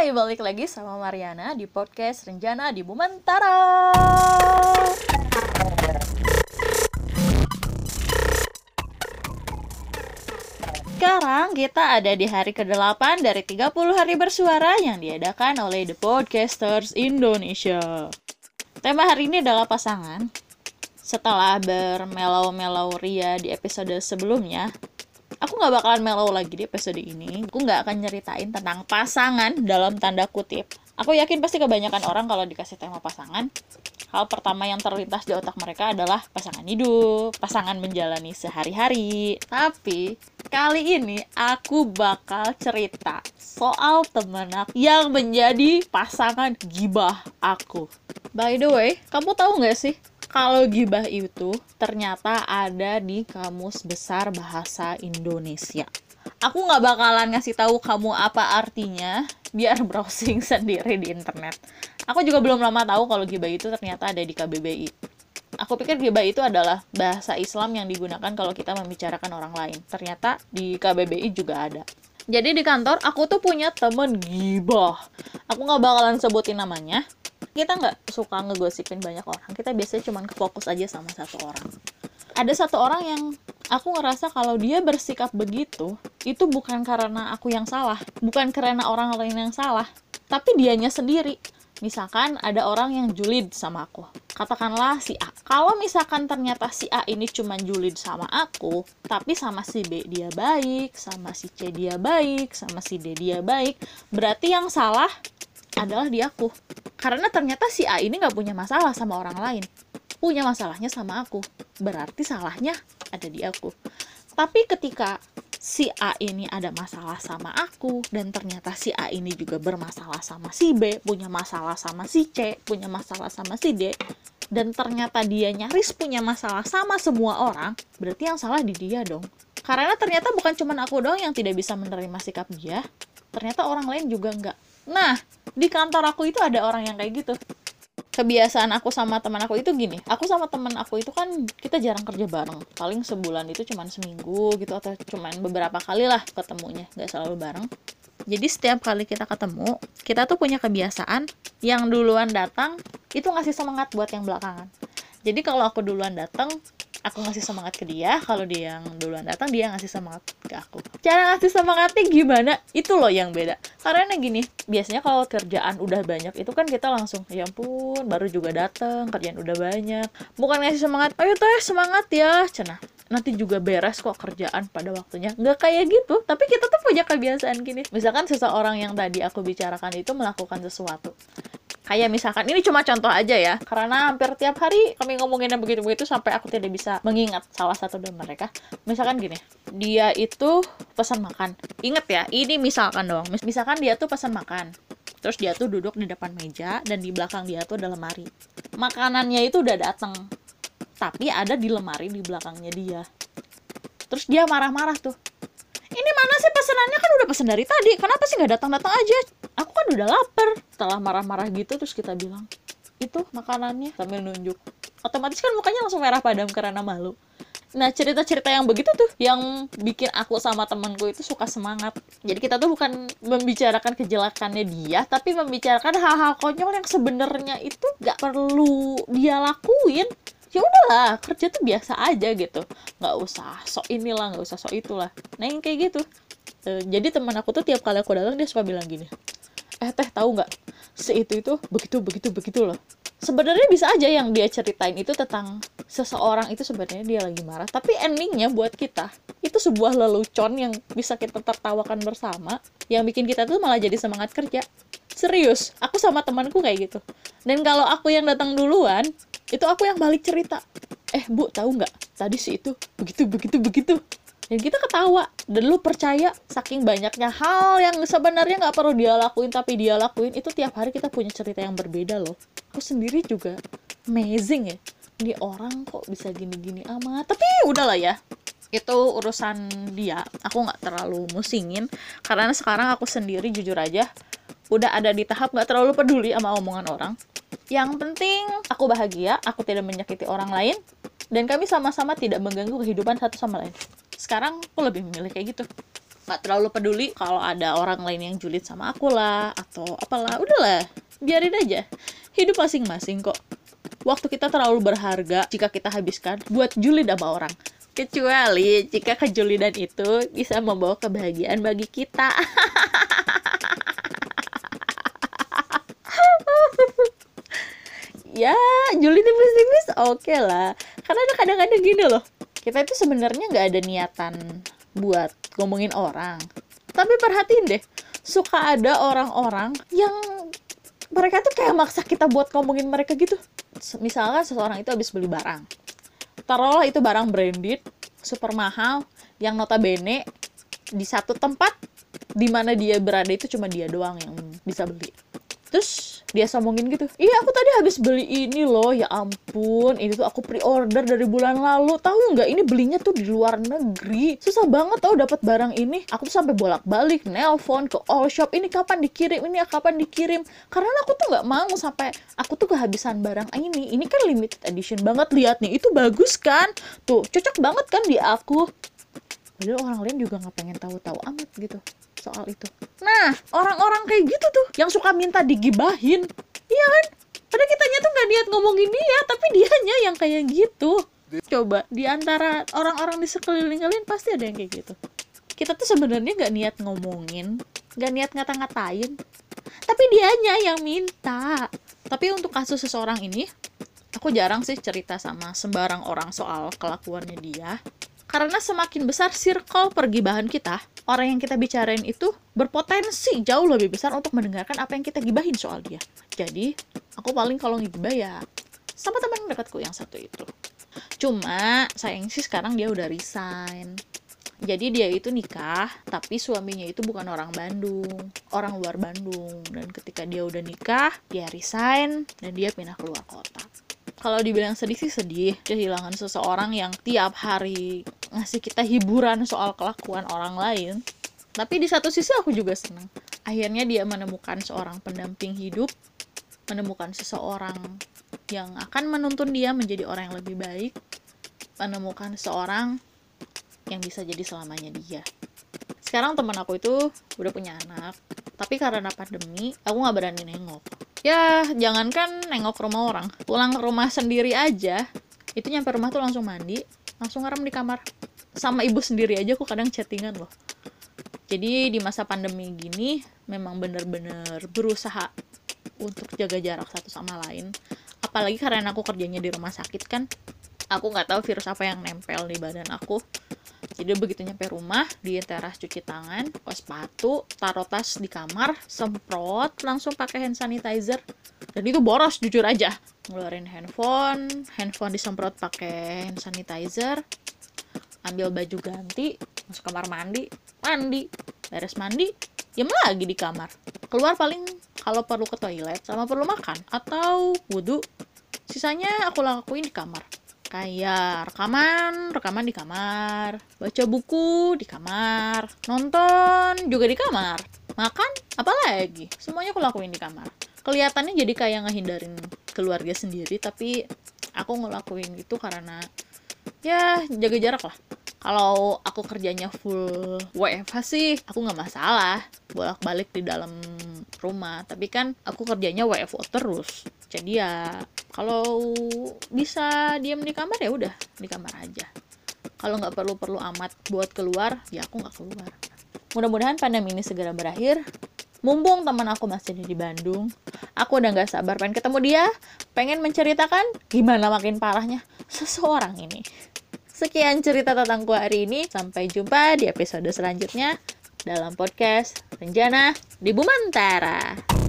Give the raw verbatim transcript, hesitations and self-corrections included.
Hai, balik lagi sama Mariana di Podcast Renjana di Bumentaro. Sekarang kita ada di hari kedelapan dari tiga puluh hari bersuara yang diadakan oleh The Podcasters Indonesia. Tema hari ini adalah pasangan. Setelah bermelau-melau ria di episode sebelumnya, aku gak bakalan melau lagi di episode ini. Aku gak akan nyeritain tentang pasangan dalam tanda kutip. Aku yakin pasti kebanyakan orang kalau dikasih tema pasangan, hal pertama yang terlintas di otak mereka adalah pasangan hidup, pasangan menjalani sehari-hari. Tapi kali ini aku bakal cerita soal temen aku yang menjadi pasangan gibah aku. By the way, kamu tahu gak sih kalau gibah itu ternyata ada di Kamus Besar Bahasa Indonesia. Aku gak bakalan ngasih tahu kamu apa artinya, biar browsing sendiri di internet. Aku juga belum lama tahu kalau gibah itu ternyata ada di K B B I. Aku pikir gibah itu adalah bahasa Islam yang digunakan kalau kita membicarakan orang lain. Ternyata di K B B I juga ada. Jadi di kantor, aku tuh punya temen gibah. Aku gak bakalan sebutin namanya. Kita nggak suka ngegosipin banyak orang, kita biasanya cuma fokus aja sama satu orang. Ada satu orang yang aku ngerasa kalau dia bersikap begitu, itu bukan karena aku yang salah, bukan karena orang lain yang salah, tapi dianya sendiri. Misalkan ada orang yang julid sama aku, katakanlah si A. Kalau misalkan ternyata si A ini cuma julid sama aku, tapi sama si B dia baik, sama si C dia baik, sama si D dia baik, berarti yang salah adalah di aku. Karena ternyata si A ini gak punya masalah sama orang lain. Punya masalahnya sama aku. Berarti salahnya ada di aku. Tapi ketika si A ini ada masalah sama aku, dan ternyata si A ini juga bermasalah sama si B, punya masalah sama si C, punya masalah sama si D, dan ternyata dia nyaris punya masalah sama semua orang, berarti yang salah di dia dong. Karena ternyata bukan cuma aku doang yang tidak bisa menerima sikap dia, ternyata orang lain juga enggak. Nah, di kantor aku itu ada orang yang kayak gitu. Kebiasaan aku sama teman aku itu gini, aku sama teman aku itu kan kita jarang kerja bareng, paling sebulan itu cuman seminggu gitu, atau cuman beberapa kali lah ketemunya, gak selalu bareng. Jadi setiap kali kita ketemu, kita tuh punya kebiasaan yang duluan datang itu ngasih semangat buat yang belakangan. Jadi kalau aku duluan datang, aku ngasih semangat ke dia. Kalau dia yang duluan datang, dia ngasih semangat ke aku. Cara ngasih semangatnya gimana? Itu loh yang beda. Karena gini, biasanya kalau kerjaan udah banyak, itu kan kita langsung, ya ampun, baru juga datang, kerjaan udah banyak. Bukan ngasih semangat, ayo teh semangat ya, cenah, nanti juga beres kok kerjaan pada waktunya. Nggak kayak gitu, tapi kita tuh punya kebiasaan gini. Misalkan seseorang yang tadi aku bicarakan itu melakukan sesuatu. Kayak misalkan, ini cuma contoh aja ya, karena hampir tiap hari kami ngomonginnya begitu-begitu sampai aku tidak bisa mengingat salah satu dari mereka. Misalkan gini, dia itu pesan makan. Ingat ya, ini misalkan doang. Misalkan dia tuh pesan makan. Terus dia tuh duduk di depan meja, dan di belakang dia tuh ada lemari. Makanannya itu udah datang, tapi ada di lemari di belakangnya dia. Terus dia marah-marah tuh, ini mana sih pesanannya, kan udah pesan dari tadi, kenapa sih nggak datang-datang aja, aku kan udah lapar. Setelah marah-marah gitu terus kita bilang, itu makanannya, sambil nunjuk. Otomatis kan mukanya langsung merah padam karena malu. Nah, cerita-cerita yang begitu tuh yang bikin aku sama temanku itu suka semangat. Jadi kita tuh bukan membicarakan kejelekannya dia, tapi membicarakan hal-hal konyol yang sebenarnya itu nggak perlu dia lakuin. Ya udahlah, kerja tuh biasa aja gitu, nggak usah sok inilah, nggak usah sok itulah. Nah, yang kayak gitu. E, jadi teman aku tuh tiap kali aku datang, dia suka bilang gini, eh teh tahu nggak, si itu itu begitu begitu begitu loh. Sebenarnya bisa aja yang dia ceritain itu tentang seseorang itu sebenarnya dia lagi marah, tapi endingnya buat kita itu sebuah lelucon yang bisa kita tertawakan bersama, yang bikin kita tuh malah jadi semangat kerja. Serius, aku sama temanku kayak gitu. Dan kalau aku yang datang duluan, itu aku yang balik cerita. Eh bu, tahu nggak? Tadi si itu begitu, begitu, begitu. Dan kita ketawa. Dan lu percaya, saking banyaknya hal yang sebenarnya nggak perlu dia lakuin, tapi dia lakuin, itu tiap hari kita punya cerita yang berbeda loh. Aku sendiri juga amazing ya. Ini orang kok bisa gini-gini amat. Tapi udahlah ya, itu urusan dia. Aku nggak terlalu musingin. Karena sekarang aku sendiri jujur aja, udah ada di tahap nggak terlalu peduli sama omongan orang. Yang penting, aku bahagia, aku tidak menyakiti orang lain, dan kami sama-sama tidak mengganggu kehidupan satu sama lain. Sekarang, aku lebih memilih kayak gitu. nggak terlalu peduli kalau ada orang lain yang julid sama aku lah atau apalah, udahlah biarin aja, hidup masing-masing kok. Waktu kita terlalu berharga jika kita habiskan buat julid sama orang, kecuali jika kejulidan itu bisa membawa kebahagiaan bagi kita. Ya, julid tipis-tipis oke okay lah. Karena ada kadang-kadang gini loh, kita itu sebenarnya nggak ada niatan buat ngomongin orang. Tapi perhatiin deh, suka ada orang-orang yang mereka tuh kayak maksa kita buat ngomongin mereka gitu. Misalkan seseorang itu habis beli barang, taruhlah itu barang branded, super mahal, yang notabene di satu tempat di mana dia berada itu cuma dia doang yang bisa beli. Terus dia sombongin gitu, iya aku tadi habis beli ini loh, ya ampun, ini tuh aku pre-order dari bulan lalu, tahu nggak ini belinya tuh di luar negeri, susah banget tau dapat barang ini, aku tuh sampai bolak-balik nelpon ke all shop, ini kapan dikirim, ini kapan dikirim, karena aku tuh nggak mau sampai aku tuh kehabisan barang ini, ini kan limited edition banget, lihat nih, itu bagus kan, tuh cocok banget kan di aku. Padahal orang lain juga nggak pengen tahu-tahu amat gitu soal itu. Nah, orang-orang kayak gitu tuh yang suka minta digibahin, iya kan? Padahal kitanya tuh nggak niat ngomongin dia, tapi dianya yang kayak gitu. Coba di antara orang-orang di sekeliling kalian pasti ada yang kayak gitu. Kita tuh sebenarnya nggak niat ngomongin, nggak niat ngata-ngatain, tapi dianya yang minta. Tapi untuk kasus seseorang ini, aku jarang sih cerita sama sembarang orang soal kelakuannya dia. Karena semakin besar circle pergibahan kita, orang yang kita bicarain itu berpotensi jauh lebih besar untuk mendengarkan apa yang kita gibahin soal dia. Jadi, aku paling kalau ngibah ya sama teman dekatku yang satu itu. Cuma, sayang sih sekarang dia udah resign. Jadi dia itu nikah, tapi suaminya itu bukan orang Bandung, orang luar Bandung. Dan ketika dia udah nikah, dia resign dan dia pindah keluar kota. Kalau dibilang sedih sih sedih, kehilangan seseorang yang tiap hari ngasih kita hiburan soal kelakuan orang lain. Tapi di satu sisi aku juga senang. Akhirnya dia menemukan seorang pendamping hidup, menemukan seseorang yang akan menuntun dia menjadi orang yang lebih baik, menemukan seorang yang bisa jadi selamanya dia. Sekarang teman aku itu udah punya anak, tapi karena pandemi aku nggak berani nengok. Ya jangankan nengok rumah orang, pulang ke rumah sendiri aja itu nyampe rumah tuh langsung mandi, langsung ngerem di kamar. Sama ibu sendiri aja aku kadang chattingan loh. Jadi di masa pandemi gini memang bener-bener berusaha untuk jaga jarak satu sama lain, apalagi karena aku kerjanya di rumah sakit kan. Aku nggak tahu virus apa yang nempel di badan aku. Jadi begitu nyampe rumah, di teras cuci tangan, pakai sepatu, taruh tas di kamar, semprot, langsung pakai hand sanitizer. Dan itu boros, jujur aja. Ngeluarin handphone, handphone disemprot pakai hand sanitizer, ambil baju ganti, masuk kamar mandi, mandi, beres mandi, diam lagi di kamar. Keluar paling kalau perlu ke toilet, sama perlu makan, atau wudhu. Sisanya aku lakuin di kamar. Kayak rekaman, rekaman di kamar, baca buku di kamar, nonton juga di kamar, makan, apalagi, semuanya aku lakuin di kamar. Kelihatannya jadi kayak ngehindarin keluarga sendiri, tapi aku ngelakuin itu karena ya jaga jarak lah. Kalau aku kerjanya full W F H sih, aku nggak masalah bolak-balik di dalam rumah, tapi kan aku kerjanya W F O terus. Jadi ya kalau bisa diam di kamar ya udah di kamar aja. Kalau nggak perlu-perlu amat buat keluar, ya aku nggak keluar. Mudah-mudahan pandemi ini segera berakhir. Mumpung teman aku masih di Bandung, aku udah nggak sabar pengen ketemu dia, pengen menceritakan gimana makin parahnya seseorang ini. Sekian cerita tentangku hari ini. Sampai jumpa di episode selanjutnya dalam podcast Renjana di Bumentara.